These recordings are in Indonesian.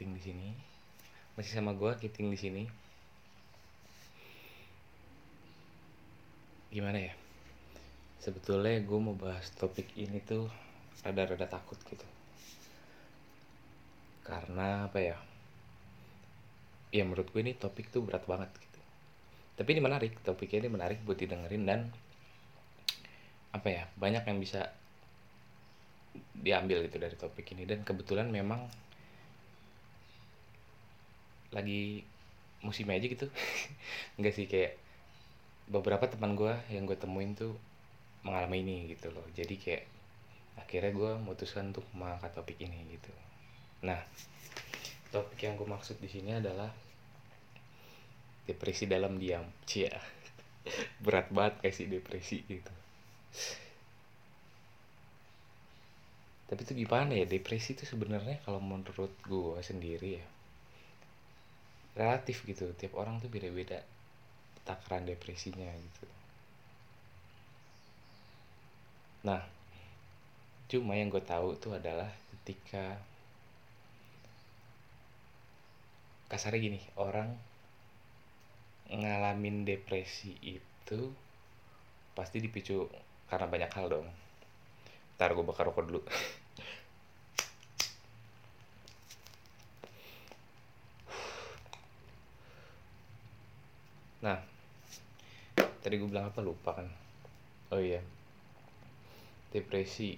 Kiting di sini. Masih sama gua Kiting di sini. Gimana ya? Sebetulnya gua mau bahas topik ini tuh rada-rada takut gitu. Karena apa ya? Ya menurut gue ini topik tuh berat banget gitu. Tapi ini menarik, topiknya ini menarik buat didengerin dan apa ya, banyak yang bisa diambil gitu dari topik ini. Dan kebetulan memang lagi musimnya aja gitu. Enggak sih, kayak beberapa teman gue yang gue temuin tuh mengalami ini gitu loh. Jadi kayak akhirnya gue memutuskan untuk mengangkat topik ini gitu. Nah, topik yang gue maksud di sini adalah depresi dalam diam. Cia, berat banget kayak si depresi gitu. Tapi tuh gimana ya, depresi itu sebenarnya kalau menurut gue sendiri ya relatif gitu. Tiap orang tuh beda-beda takaran depresinya gitu. Nah, cuma yang gue tahu tuh adalah ketika kasarnya gini, orang ngalamin depresi itu pasti dipicu karena banyak hal dong. Ntar gue bakar rokok dulu. Nah, tadi gue bilang apa lupa kan? Oh iya, depresi.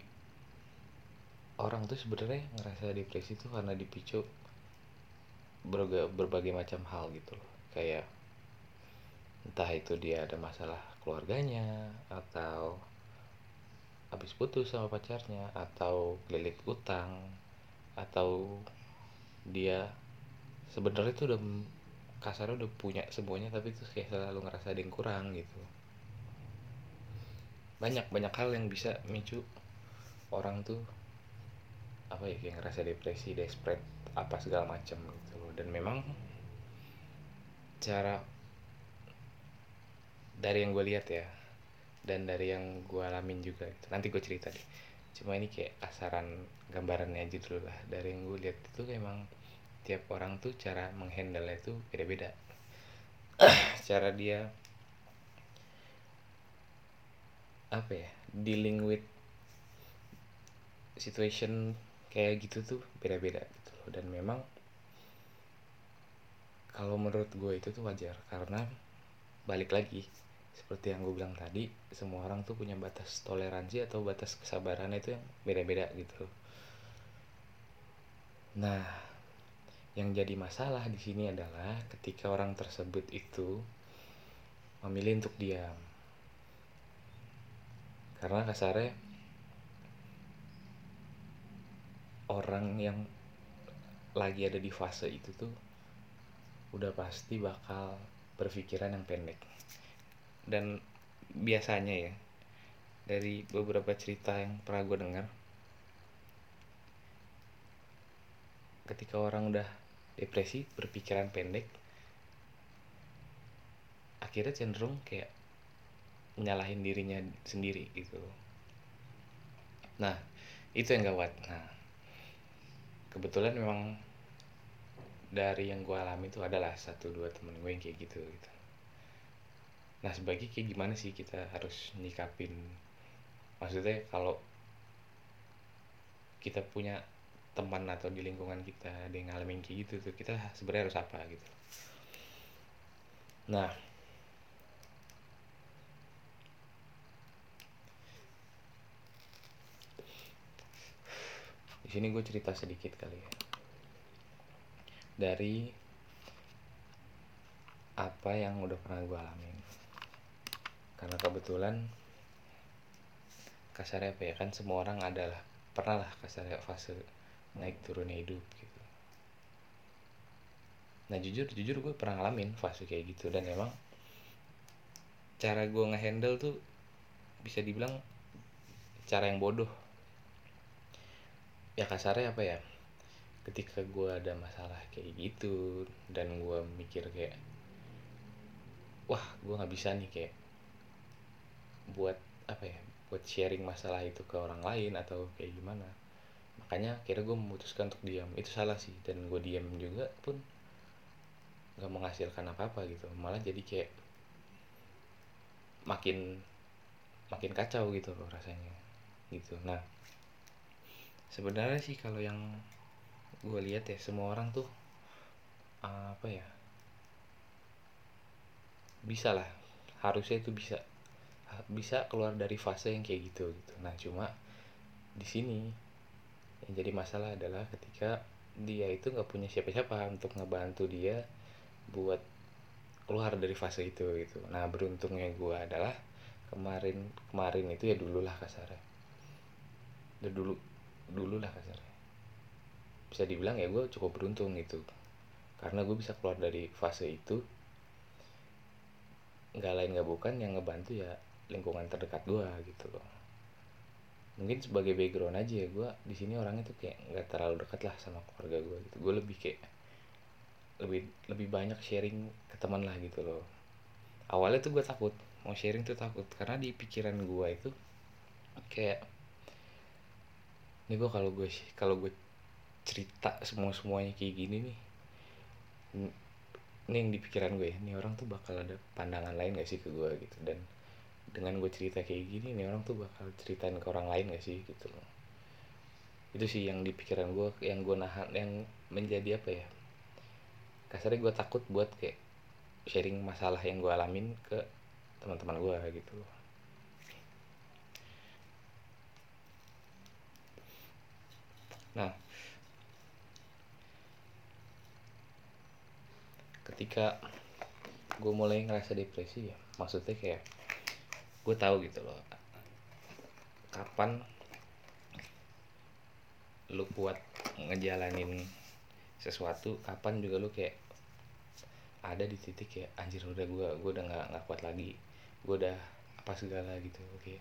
Orang tuh sebenarnya ngerasa depresi tuh karena dipicu berbagai macam hal gitu loh. Kayak entah itu dia ada masalah keluarganya, atau habis putus sama pacarnya, atau kelilit utang, atau dia sebenarnya tuh udah kasarnya udah punya semuanya tapi tuh kayak selalu ngerasa ada yang kurang gitu. Banyak hal yang bisa micu orang tuh apa ya, kayak ngerasa depresi, desperate, apa segala macam gitu loh. Dan memang cara dari yang gue lihat ya, dan dari yang gue alamin juga gitu. Nanti gue cerita deh. Cuma ini kayak kasaran gambarannya aja dulu lah. Dari yang gue lihat itu emang tiap orang tuh cara menghandle-nya itu beda-beda. Cara dia apa ya, dealing with situation kayak gitu tuh beda-beda gitu loh. Dan memang kalau menurut gue itu tuh wajar, karena balik lagi seperti yang gue bilang tadi, semua orang tuh punya batas toleransi atau batas kesabarannya itu yang beda-beda gitu loh. Nah, yang jadi masalah di sini adalah ketika orang tersebut itu memilih untuk diam. Karena kasarnya orang yang lagi ada di fase itu tuh udah pasti bakal berpikiran yang pendek. Dan biasanya ya, dari beberapa cerita yang pernah gue dengar, ketika orang udah depresi, berpikiran pendek, akhirnya cenderung kayak nyalahin dirinya sendiri gitu. Nah, itu yang gawat. Nah, kebetulan memang dari yang gue alami itu adalah 1-2 temen gue yang kayak gitu. Nah, sebagai kayak gimana sih kita harus nyikapin? Maksudnya kalau kita punya teman atau di lingkungan kita ada yang ngalamin kayak gitu tuh, kita sebenarnya harus apa gitu. Nah, di sini gue cerita sedikit kali ya dari apa yang udah pernah gue alamin. Karena kebetulan kasarnya apa ya, kan semua orang adalah pernah lah kasarnya fase naik turunnya hidup gitu. Nah, jujur gue pernah ngalamin fase kayak gitu. Dan emang cara gue ngehandle tuh bisa dibilang cara yang bodoh. Ya kasarnya apa ya, ketika gue ada masalah kayak gitu dan gue mikir kayak wah, gue gak bisa nih kayak buat apa ya, buat sharing masalah itu ke orang lain atau kayak gimana. Makanya akhirnya gue memutuskan untuk diam. Itu salah sih, dan gue diam juga pun gak menghasilkan apa-apa gitu. Malah jadi kayak makin kacau gitu loh rasanya gitu. Nah sebenarnya sih kalau yang gue lihat ya, semua orang tuh apa ya, bisa lah, harusnya itu bisa keluar dari fase yang kayak gitu gitu. Nah cuma di sini yang jadi masalah adalah ketika dia itu nggak punya siapa-siapa untuk ngebantu dia buat keluar dari fase itu gitu. Nah beruntungnya gue adalah kemarin itu ya dululah kasarnya bisa dibilang ya gue cukup beruntung gitu, karena gue bisa keluar dari fase itu. Nggak lain nggak bukan yang ngebantu ya lingkungan terdekat gue gitu loh. Mungkin sebagai background aja ya, gue di sini orangnya tuh kayak nggak terlalu dekat lah sama keluarga gue gitu. Gue lebih kayak lebih banyak sharing ke teman lah gitu loh. Awalnya tuh gue takut mau sharing tuh takut, karena di pikiran gue itu kayak ini gue kalau gue cerita semuanya kayak gini nih, ini yang di pikiran gue ya, nih orang tuh bakal ada pandangan lain gak sih ke gue gitu. Dan dengan gue cerita kayak gini, nih orang tuh bakal ceritain ke orang lain gak sih gitu. Itu sih yang di pikiran gue, yang gue nahan, yang menjadi apa ya, kasarnya gue takut buat kayak sharing masalah yang gue alamin ke teman-teman gue gitu. Nah ketika gue mulai ngerasa depresi ya, maksudnya kayak gue tahu gitu loh kapan lu buat ngejalanin sesuatu, kapan juga lu kayak ada di titik kayak anjir udah gue udah nggak kuat lagi, gue udah apa segala gitu. Oke,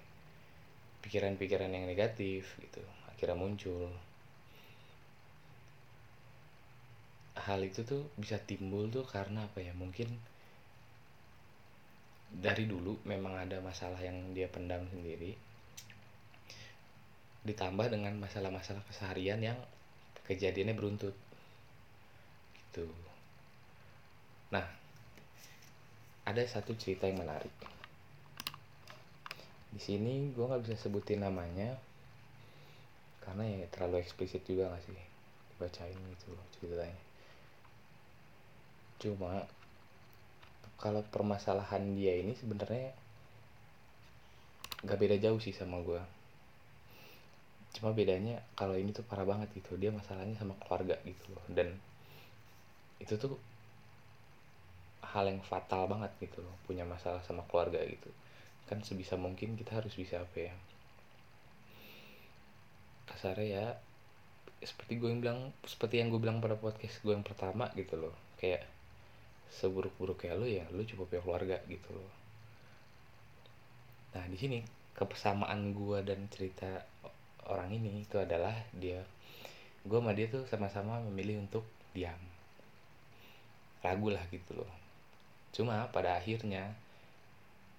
pikiran-pikiran yang negatif gitu akhirnya muncul. Hal itu tuh bisa timbul tuh karena apa ya, mungkin dari dulu memang ada masalah yang dia pendam sendiri, ditambah dengan masalah-masalah keseharian yang kejadiannya beruntut gitu. Nah ada satu cerita yang menarik di sini, gue nggak bisa sebutin namanya karena ya terlalu eksplisit juga nggak sih dibacain gitu ceritanya. Cuma kalau permasalahan dia ini sebenarnya gak beda jauh sih sama gue, cuma bedanya kalau ini tuh parah banget gitu. Dia masalahnya sama keluarga gitu loh, dan itu tuh hal yang fatal banget gitu loh, punya masalah sama keluarga gitu. Kan sebisa mungkin kita harus bisa apa ya, kasarnya ya seperti yang gue bilang pada podcast gue yang pertama gitu loh, kayak seburuk-buruknya lo ya lo coba punya keluarga gitu loh. Nah di sini kesamaan gue dan cerita orang ini itu adalah dia, gue sama dia tuh sama-sama memilih untuk diam, ragu lah gitu loh. Cuma pada akhirnya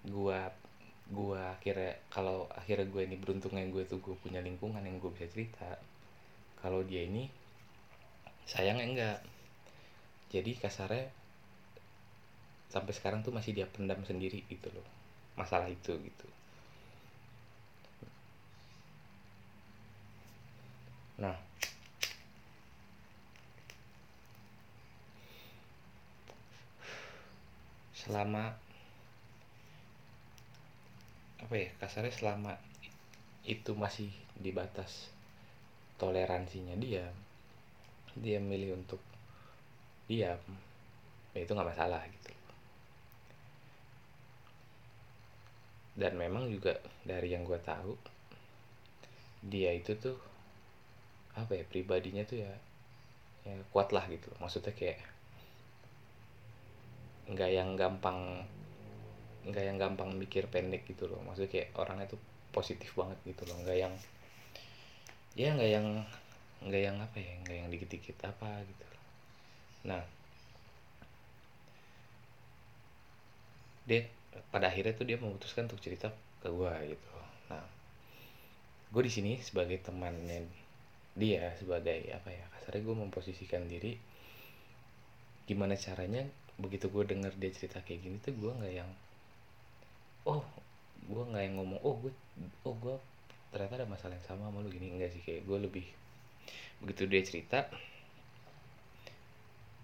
gue akhirnya, kalau akhirnya gue ini beruntungnya gue tuh gue punya lingkungan yang gue bisa cerita. Kalau dia ini sayangnya enggak, jadi kasarnya sampai sekarang tuh masih dia pendam sendiri gitu loh masalah itu gitu. Nah selama apa ya, kasarnya selama itu masih di batas toleransinya dia milih untuk diam ya, itu nggak masalah gitu. Dan memang juga dari yang gue tahu dia itu tuh apa ya, pribadinya tuh ya kuat lah gitu. Maksudnya kayak nggak yang gampang mikir pendek gitu loh. Maksudnya kayak orangnya tuh positif banget gitu loh, nggak yang dikit-dikit apa gitu loh. Nah dia pada akhirnya tuh dia memutuskan untuk cerita ke gue gitu. Nah gue di sini sebagai temannya dia sebagai apa ya, kasarnya gue memposisikan diri gimana caranya begitu gue denger dia cerita kayak gini tuh gue nggak yang gue ternyata ada masalah yang sama sama lu gini, enggak sih. Kayak gue lebih begitu dia cerita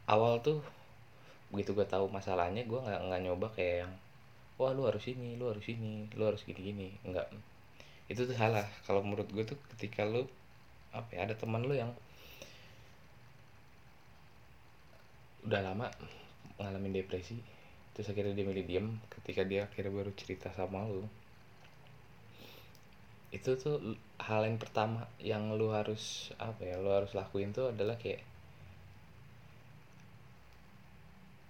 awal tuh, begitu gue tahu masalahnya gue nggak nyoba kayak yang wah lu harus ini, lu harus ini, lu harus gini-gini. Enggak, itu tuh salah kalau menurut gue tuh. Ketika lu apa ya, ada teman lu yang udah lama ngalamin depresi terus akhirnya dia milih diem, ketika dia akhirnya baru cerita sama lu, itu tuh hal yang pertama yang lu harus apa ya, lu harus lakuin tuh adalah kayak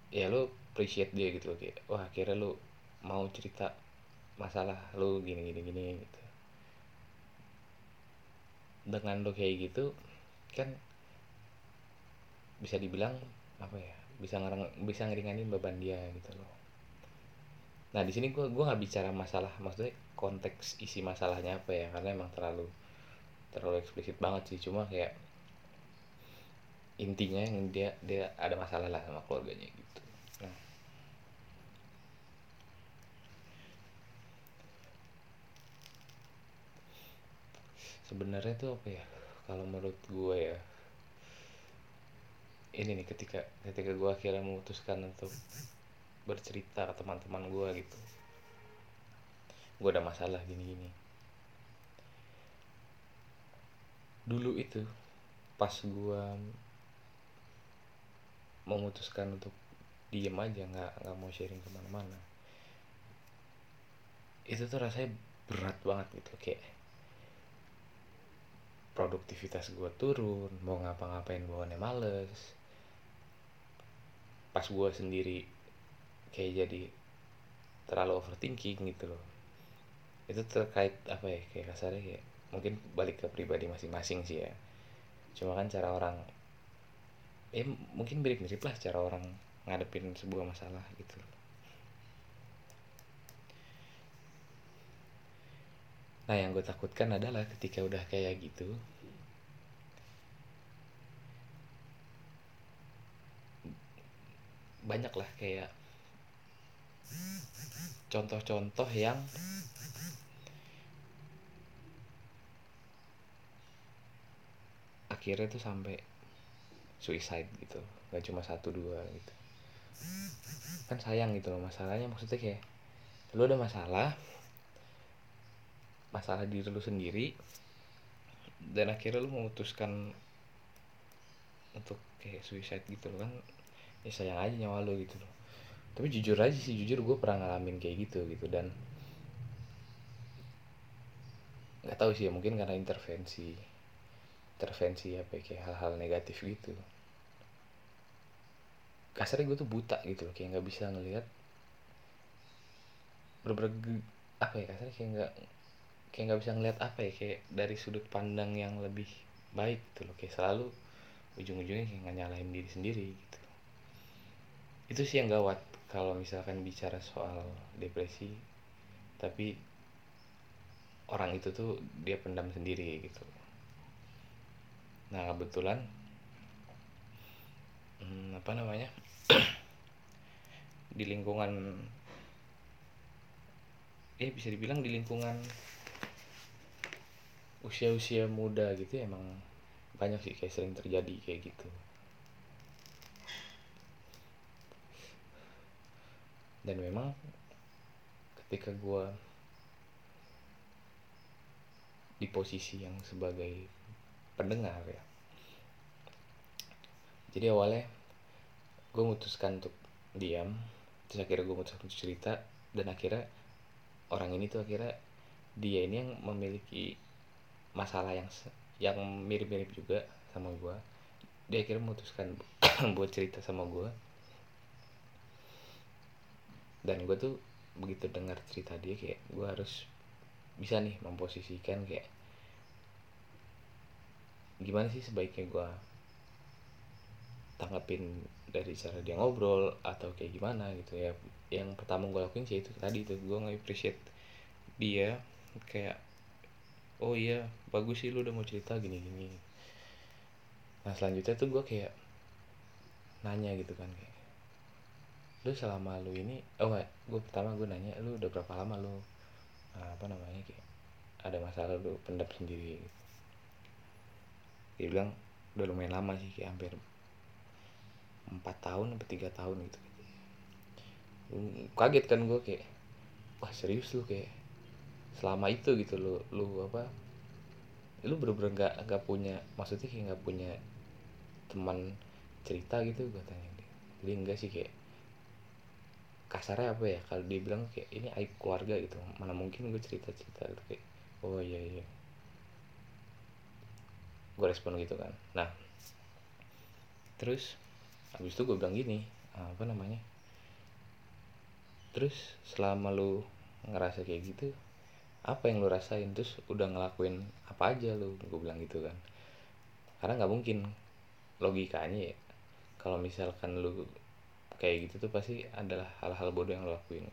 ya lu appreciate dia gitu loh, kayak wah akhirnya lu mau cerita masalah lu gini gitu. Dengan lu kayak gitu kan bisa dibilang apa ya, bisa ngeringanin beban dia gitu loh. Nah di sini gue nggak bicara masalah, maksudnya konteks isi masalahnya apa ya, karena emang terlalu eksplisit banget sih. Cuma kayak intinya yang dia ada masalah lah sama keluarganya gitu. Nah sebenarnya tuh apa ya, kalau menurut gue ya ini nih, ketika gue akhirnya memutuskan untuk bercerita ke teman-teman gue gitu, gue ada masalah gini-gini. Dulu itu pas gue memutuskan untuk diem aja, nggak mau sharing kemana-mana, itu tuh rasanya berat banget gitu. Kayak produktivitas gue turun, mau ngapa-ngapain bawaannya males. Pas gue sendiri kayak jadi terlalu overthinking gitu loh. Itu terkait apa ya, kayak kasarnya kayak mungkin balik ke pribadi masing-masing sih ya. Cuma kan cara orang mungkin mirip-mirip lah cara orang ngadepin sebuah masalah gitu. Nah yang gue takutkan adalah ketika udah kayak gitu, banyak lah kayak contoh-contoh yang akhirnya tuh sampai suicide gitu. Gak cuma 1-2 gitu. Kan sayang gitu loh masalahnya. Maksudnya kayak lu ada masalah diri lu sendiri, dan akhirnya lu memutuskan untuk kayak suicide gitu loh. Kan ya sayang aja nyawa lu gitu loh. Tapi jujur aja sih, jujur gue pernah ngalamin kayak gitu dan gak tahu sih ya, mungkin karena intervensi apa ya, kayak hal-hal negatif gitu. Kasarnya gue tuh buta gitu loh, kayak nggak bisa ngelihat kayak dari sudut pandang yang lebih baik gitu loh. Kayak selalu ujung-ujungnya kayak nyalahin diri sendiri gitu. Itu sih yang gawat kalau misalkan bicara soal depresi tapi orang itu tuh dia pendam sendiri gitu. Nah kebetulan di lingkungan bisa dibilang di lingkungan usia-usia muda gitu ya, emang banyak sih kayak sering terjadi kayak gitu. Dan memang ketika gue di posisi yang sebagai pendengar ya, jadi awalnya gue memutuskan untuk diam, terus akhirnya gue memutuskan untuk cerita, dan akhirnya orang ini tuh akhirnya dia ini yang memiliki masalah yang mirip-mirip juga sama gue. Dia akhirnya memutuskan buat cerita sama gue, dan gue tuh begitu dengar cerita dia kayak gue harus bisa nih memposisikan kayak gimana sih sebaiknya gue tanggapin dari cara dia ngobrol atau kayak gimana gitu ya. Yang pertama gue lakuin sih itu tadi tuh, gue nge-appreciate dia kayak oh iya bagus sih lu udah mau cerita gini-gini. Nah selanjutnya tuh gue kayak nanya gitu kan, kayak lu selama lu ini, gue nanya lu udah berapa lama lu kayak ada masalah lu pendap sendiri gitu. Dia bilang udah lumayan lama sih, kayak hampir 4 tahun atau 3 tahun gitu. Kaget kan gue, kayak wah serius lu kayak selama itu gitu lu bener-bener gak punya, maksudnya kayak gak punya teman cerita gitu. Gue tanya dia, jadi enggak sih, kayak kasarnya apa ya, kalau dia bilang kayak ini aib keluarga gitu, mana mungkin gue cerita gitu. Kayak oh iya gue respon gitu kan. Nah terus habis itu gue bilang gini, terus selama lu ngerasa kayak gitu apa yang lu rasain, terus udah ngelakuin apa aja lu, gue bilang gitu kan. Karena nggak mungkin logikanya ya, kalau misalkan lu kayak gitu tuh pasti adalah hal-hal bodoh yang lu lakuin.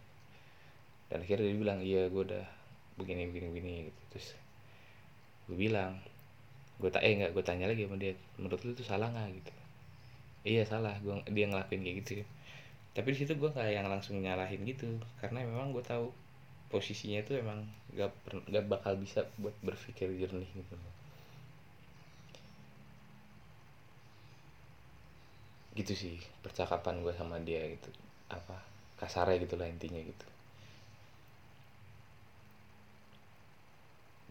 Dan akhirnya dia bilang iya gue udah begini gitu. Terus gue bilang, gue tanya lagi sama dia, menurut lu tuh salah nggak gitu. Iya salah, dia ngelakuin kayak gitu. Tapi di situ gue nggak yang langsung nyalahin gitu, karena memang gue tahu posisinya tuh emang gak bakal bisa buat berpikir jernih gitu. Gitu sih percakapan gue sama dia gitu, kasarnya gitu lah intinya gitu.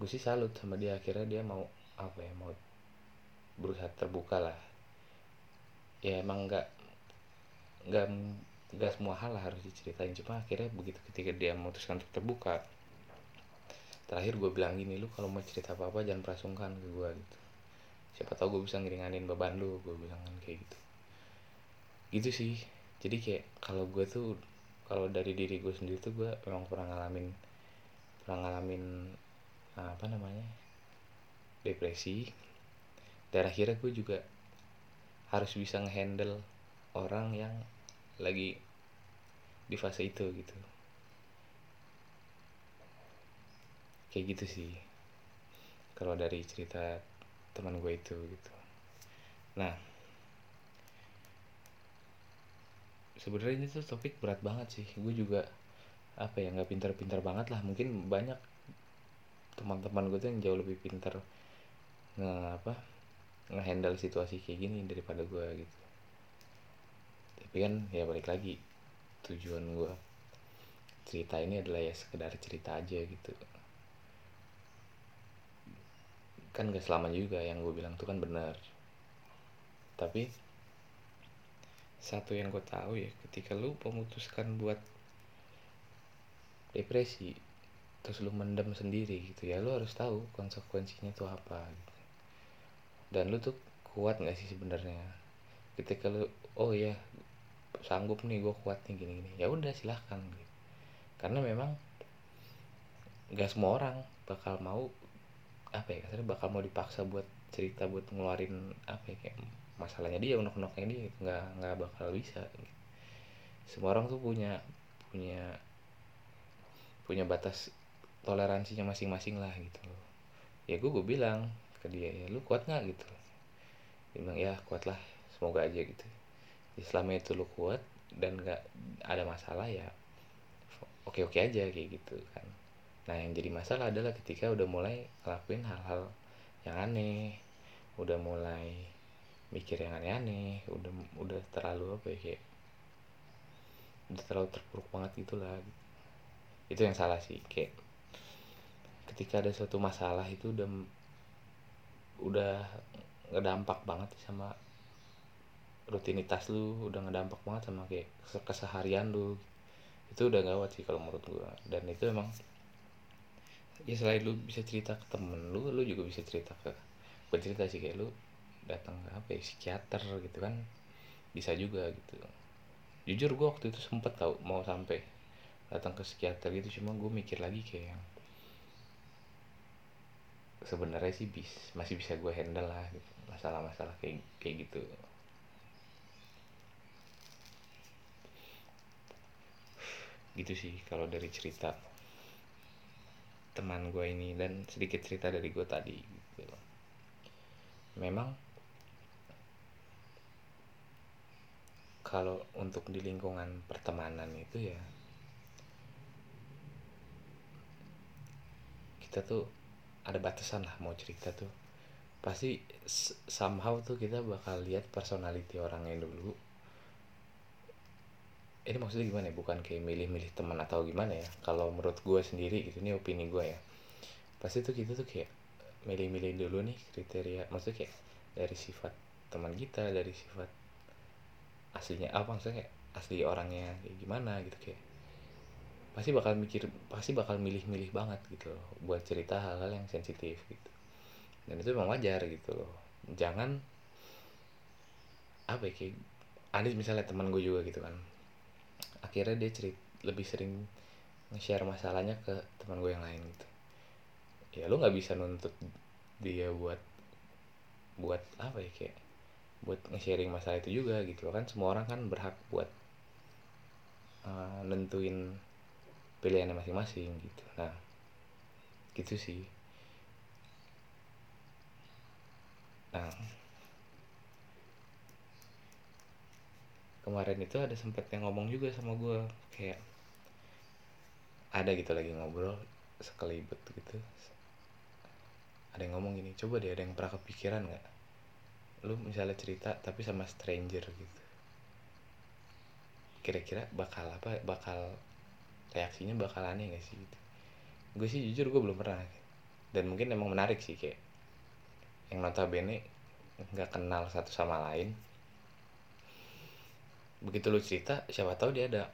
Gue sih salut sama dia, akhirnya dia mau berusaha terbuka lah. Ya emang gak semua hal harus diceritain, cuma akhirnya begitu ketika dia memutuskan untuk terbuka, terakhir gue bilang gini, lu kalau mau cerita apa-apa jangan prasungkan ke gue gitu, siapa tahu gue bisa ngeringanin beban lu, gue bilang kan kayak gitu sih. Jadi kayak kalau dari diri gue sendiri tuh gue memang pernah ngalamin depresi, dan akhirnya gue juga harus bisa ngehandle orang yang lagi di fase itu gitu. Kayak gitu sih kalau dari cerita teman gue itu gitu. Nah sebenarnya ini tuh topik berat banget sih. Gue juga nggak pintar-pintar banget lah. Mungkin banyak teman-teman gue tuh yang jauh lebih pintar ngehandle situasi kayak gini daripada gue gitu. Tapi kan ya balik lagi, tujuan gue cerita ini adalah ya sekedar cerita aja gitu. Kan gak selamanya juga yang gue bilang tuh kan benar. Tapi satu yang gue tahu ya, ketika lu memutuskan buat depresi terus lu mendem sendiri gitu ya, lu harus tahu konsekuensinya tuh apa gitu. Dan lu tuh kuat gak sih sebenarnya? Ketika lu oh ya sanggup nih, gue kuat nih gini-gini, ya udah silahkan gitu. Karena memang gak semua orang bakal mau bakal mau dipaksa buat cerita, buat ngeluarin kayak masalahnya dia, unek-uneknya dia gitu. Nggak bakal bisa gitu. Semua orang tuh punya batas toleransinya masing-masing lah gitu. Ya gue bilang ke dia, ya lu kuat nggak gitu. Dia bilang ya kuat lah, semoga aja gitu. Selama itu lu kuat dan nggak ada masalah ya oke aja kayak gitu kan. Nah yang jadi masalah adalah ketika udah mulai ngelakuin hal-hal yang aneh, udah mulai mikir yang aneh-aneh, udah terlalu udah terlalu terpuruk banget gitulah. Itu yang salah sih, kayak ketika ada suatu masalah itu udah ngedampak banget sama rutinitas lu, udah ngedampak banget sama kayak keseharian lu. Itu udah gawat sih kalau menurut gua. Dan itu emang ya selain lu bisa cerita ke temen lu juga bisa cerita ke pencerita sih, kayak lu datang ke psikiater gitu kan, bisa juga gitu. Jujur gua waktu itu sempet tau mau sampai datang ke psikiater gitu, cuma gua mikir lagi kayak sebenarnya sih masih bisa gua handle lah gitu, masalah-masalah kayak gitu. Gitu sih kalau dari cerita teman gue ini dan sedikit cerita dari gue tadi gitu. Memang kalau untuk di lingkungan pertemanan itu ya kita tuh ada batasan lah mau cerita tuh. Pasti somehow tuh kita bakal lihat personality orangnya dulu. Ini maksudnya gimana ya? Bukan kayak milih-milih teman atau gimana ya. Kalau menurut gue sendiri gitu, ini opini gue ya. Pasti tuh kita tuh kayak milih-milih dulu nih kriteria. Maksudnya kayak dari sifat teman kita, dari sifat aslinya apa, maksudnya kayak asli orangnya kayak gimana gitu kayak. Pasti bakal milih-milih banget gitu loh, buat cerita hal-hal yang sensitif gitu. Dan itu memang wajar gitu loh. Jangan apa ya, kayak Anis misalnya teman gue juga gitu kan. Akhirnya dia lebih sering nge-share masalahnya ke teman gue yang lain gitu. Ya lo gak bisa nuntut dia buat apa ya, kayak buat nge-sharing masalah itu juga gitu kan. Semua orang kan berhak buat nentuin pilihannya masing-masing gitu. Nah gitu sih. Nah, kemarin itu ada sempet yang ngomong juga sama gue, kayak ada gitu lagi ngobrol sekelibet gitu, ada yang ngomong gini, coba deh ada yang pernah kepikiran nggak lu misalnya cerita tapi sama stranger gitu, kira-kira bakal reaksinya bakal aneh nggak sih gitu. Gue sih jujur gue belum pernah, dan mungkin emang menarik sih kayak yang notabene nggak kenal satu sama lain, begitu lu cerita siapa tahu dia ada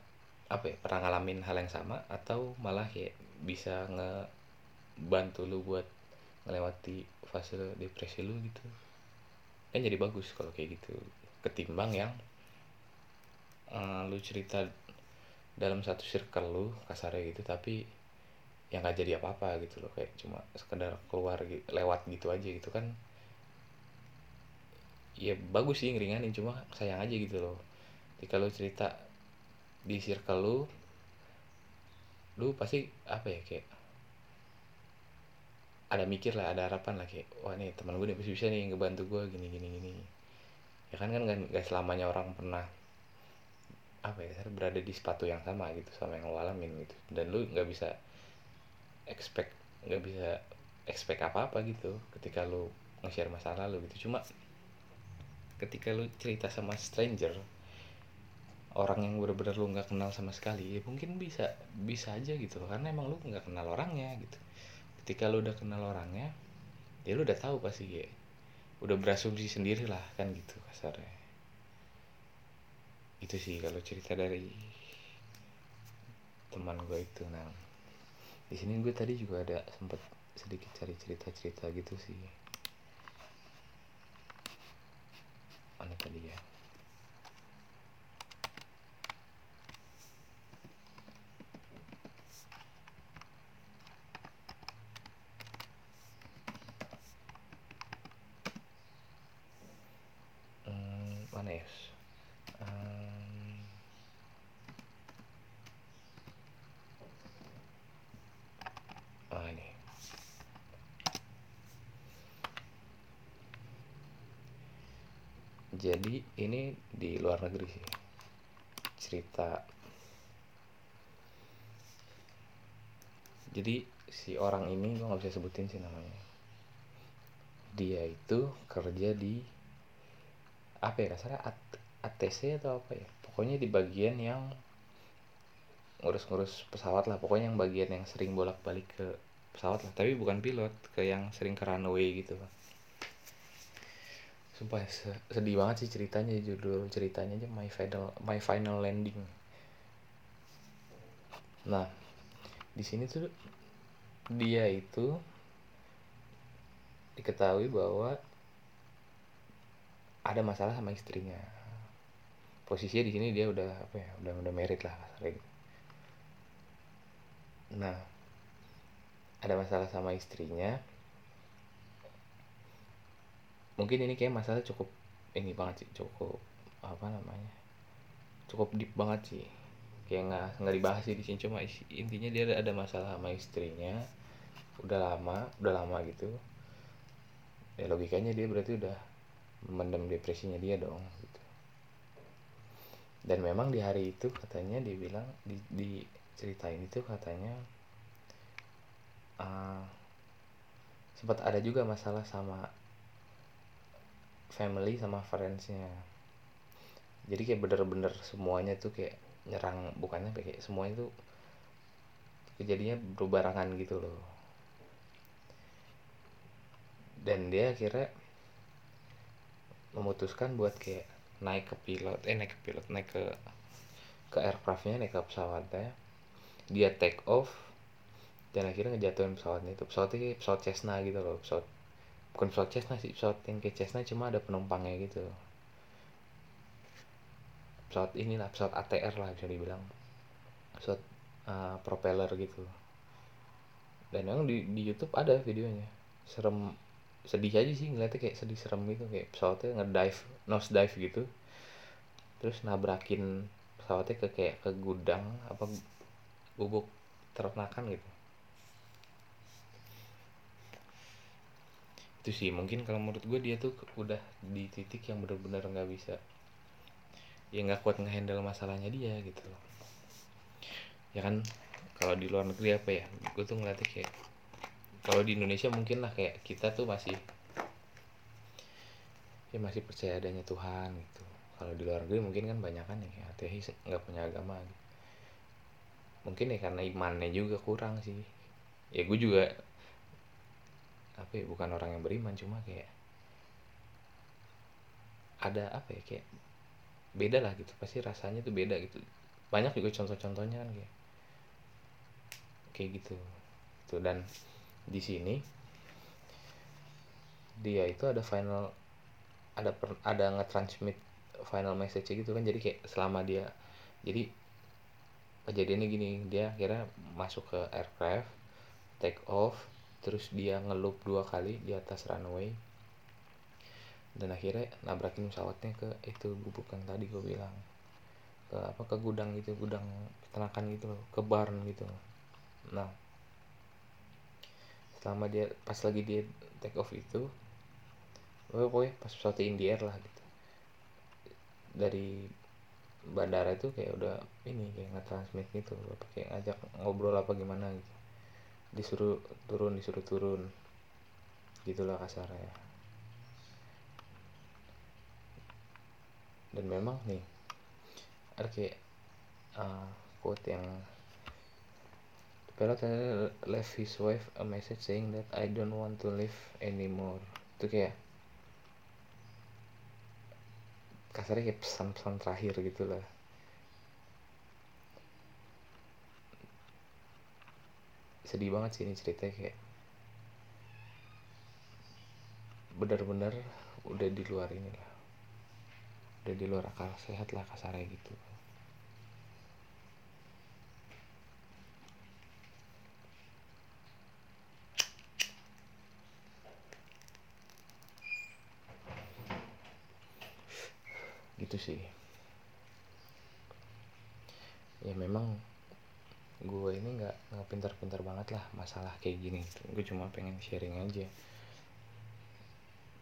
apa ya, pernah ngalamin hal yang sama atau malah kayak bisa ngebantu lu buat melewati fase depresi lu gitu kan. Jadi bagus kalau kayak gitu ketimbang yang lu cerita dalam satu circle lu kasarnya gitu, tapi yang gak jadi apa-apa gitu loh, kayak cuma sekedar keluar gitu, lewat gitu aja gitu kan. Ya bagus sih ngeringanin, cuma sayang aja gitu loh. Jika lu cerita di circle lu pasti apa ya, kayak ada mikir lah, ada harapan lah kayak wah nih teman gue nih bisa nih ngebantu gue gini. Ya kan gak selamanya orang pernah apa ya berada di sepatu yang sama gitu sama yang lo alamin gitu, dan lu nggak bisa expect apa gitu ketika lu nge-share masalah lu gitu. Cuma ketika lu cerita sama stranger, orang yang benar-benar lu nggak kenal sama sekali, ya mungkin bisa aja gitu karena emang lu nggak kenal orangnya gitu. Ketika lu udah kenal orangnya, ya lu udah tahu pasti ya, udah berasumsi sendiri lah kan gitu kasarnya. Itu sih kalau cerita dari teman gue itu. Nah di sini gue tadi juga ada sempat sedikit cari cerita gitu sih. Mana tadi ya? Mana ya? Jadi ini di luar negeri sih cerita. Jadi si orang ini gue gak bisa sebutin sih namanya. Dia itu kerja di apa ya kasarnya ATC atau apa ya, pokoknya di bagian yang ngurus-ngurus pesawat lah, pokoknya yang bagian yang sering bolak-balik ke pesawat lah, tapi bukan pilot, ke yang sering ke runway gitu lah. Sumpah sedih banget sih ceritanya, judul ceritanya aja My Final Landing. Nah, di sini tuh dia itu diketahui bahwa ada masalah sama istrinya. Posisinya di sini dia udah apa ya, udah married lah kasarnya. Nah, ada masalah sama istrinya. Mungkin ini kayak masalah cukup ini banget sih, cukup apa namanya, cukup deep banget sih, kayak nggak dibahas sih di sini, cuma intinya dia ada masalah sama istrinya udah lama gitu ya. Logikanya dia berarti udah mendem depresinya dia dong gitu. Dan memang di hari itu katanya dibilang diceritain itu katanya sempat ada juga masalah sama family sama friendsnya. Jadi kayak bener-bener semuanya tuh kayak nyerang, bukannya kayak semuanya tuh kejadiannya berbarengan gitu loh. Dan dia akhirnya memutuskan buat kayak naik ke aircraftnya, naik ke pesawatnya. Dia take off dan akhirnya ngejatuhin pesawatnya itu. Pesawatnya pesawat Cessna gitu loh, bukan pesawat Cessna sih, pesawat yang kayak Cessna cuma ada penumpangnya gitu. Pesawat inilah, pesawat ATR lah bisa dibilang, pesawat propeller gitu. Dan yang di YouTube ada videonya, serem, sedih aja sih ngeliatnya, kayak sedih serem gitu, kayak pesawatnya ngedive, nose dive gitu, terus nabrakin pesawatnya kayak ke gudang apa gubuk ternakan gitu. Itu sih mungkin kalau menurut gue dia tuh udah di titik yang benar-benar nggak bisa, ya nggak kuat ngehandle masalahnya dia gitu loh. Ya kan kalau di luar negeri apa ya, gue tuh ngeliatnya kayak kalau di Indonesia mungkin lah kayak kita tuh masih percaya adanya Tuhan gitu. Kalau di luar negeri mungkin kan banyak kan yang ateis, nggak punya agama gitu. Mungkin ya karena imannya juga kurang sih. Ya gue juga bukan orang yang beriman, cuma kayak ada kayak beda lah gitu, pasti rasanya tuh beda gitu. Banyak juga contoh-contohnya kan kayak gitu. Itu dan di sini dia itu ada nge-transmit final message gitu kan. Jadi kayak selama dia, jadi kejadiannya gini, dia akhirnya masuk ke aircraft, take off, terus dia ngeloop 2 kali di atas runway dan akhirnya nabrakin pesawatnya ke itu gubuk yang tadi gue bilang, ke gudang gitu, gudang peternakan gitu loh, ke barn gitu. Nah selama dia pas lagi dia take off itu, pokoknya pas pesawatnya in the air lah gitu, dari bandara itu kayak udah kayak nge-transmit gitu, kayak ngajak ngobrol apa gimana gitu, disuruh turun gitulah kasarnya. Dan memang nih ada kayak quote yang pilot left his wife a message saying that I don't want to live anymore. Itu kayak kasarnya kayak pesan-pesan terakhir gitu lah. Sedih banget sih ini ceritanya, kayak benar-benar udah di luar inilah, udah di luar akal sehat lah kasarnya gitu. Gitu sih. Ya memang gue ini nggak pintar-pintar banget lah masalah kayak gini. Gue cuma pengen sharing aja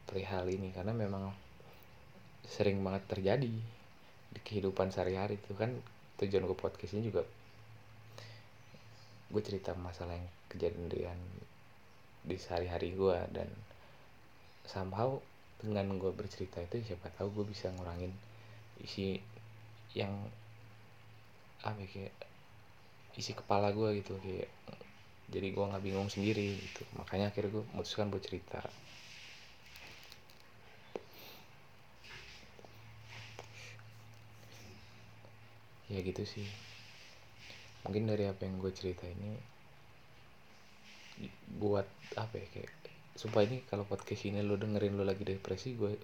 perihal ini karena memang sering banget terjadi di kehidupan sehari-hari. Itu kan tujuan gue podcast ini juga, gue cerita masalah yang kejadian di sehari-hari gue. Dan somehow dengan gue bercerita itu siapa tahu gue bisa ngurangin isi yang kayak isi kepala gue gitu, kayak jadi gue nggak bingung sendiri gitu. Makanya akhirnya gue memutuskan buat cerita. Ya gitu sih, mungkin dari apa yang gue cerita ini buat kayak supaya ini kalau podcast ini lo dengerin lo lagi depresi, gue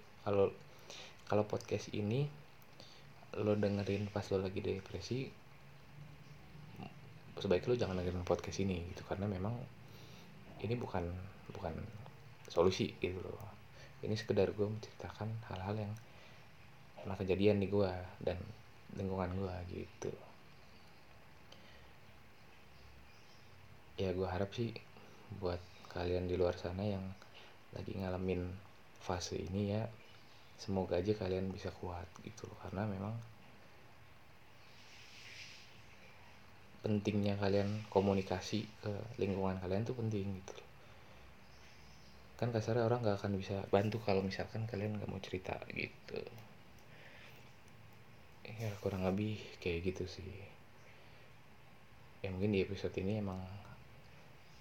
kalau podcast ini lo dengerin pas lo lagi depresi, sebaiknya lo jangan dengerin podcast ini gitu, karena memang ini bukan solusi gitu loh. Ini sekedar gue menceritakan hal-hal yang pernah kejadian di gue dan lingkungan gue gitu. Ya gue harap sih buat kalian di luar sana yang lagi ngalamin fase ini, ya semoga aja kalian bisa kuat gitu loh, karena memang pentingnya kalian komunikasi ke lingkungan kalian tuh penting gitu. Kan kasarnya orang gak akan bisa bantu kalau misalkan kalian gak mau cerita gitu. Ya kurang lebih kayak gitu sih. Ya mungkin di episode ini emang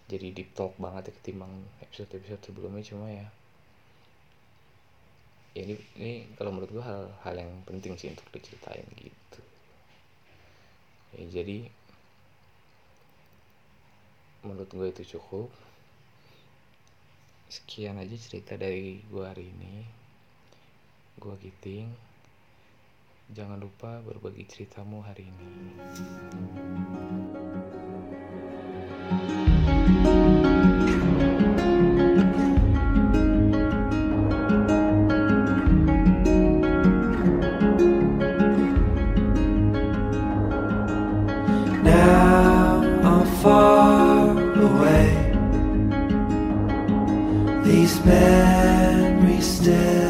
jadi deep talk banget ya ketimbang episode-episode sebelumnya, cuma ya ini kalau menurut gue hal yang penting sih untuk diceritain gitu. Ya, jadi menurut gue itu cukup. Sekian aja cerita dari gue hari ini. Gue Giting. Jangan lupa berbagi ceritamu hari ini. These memories still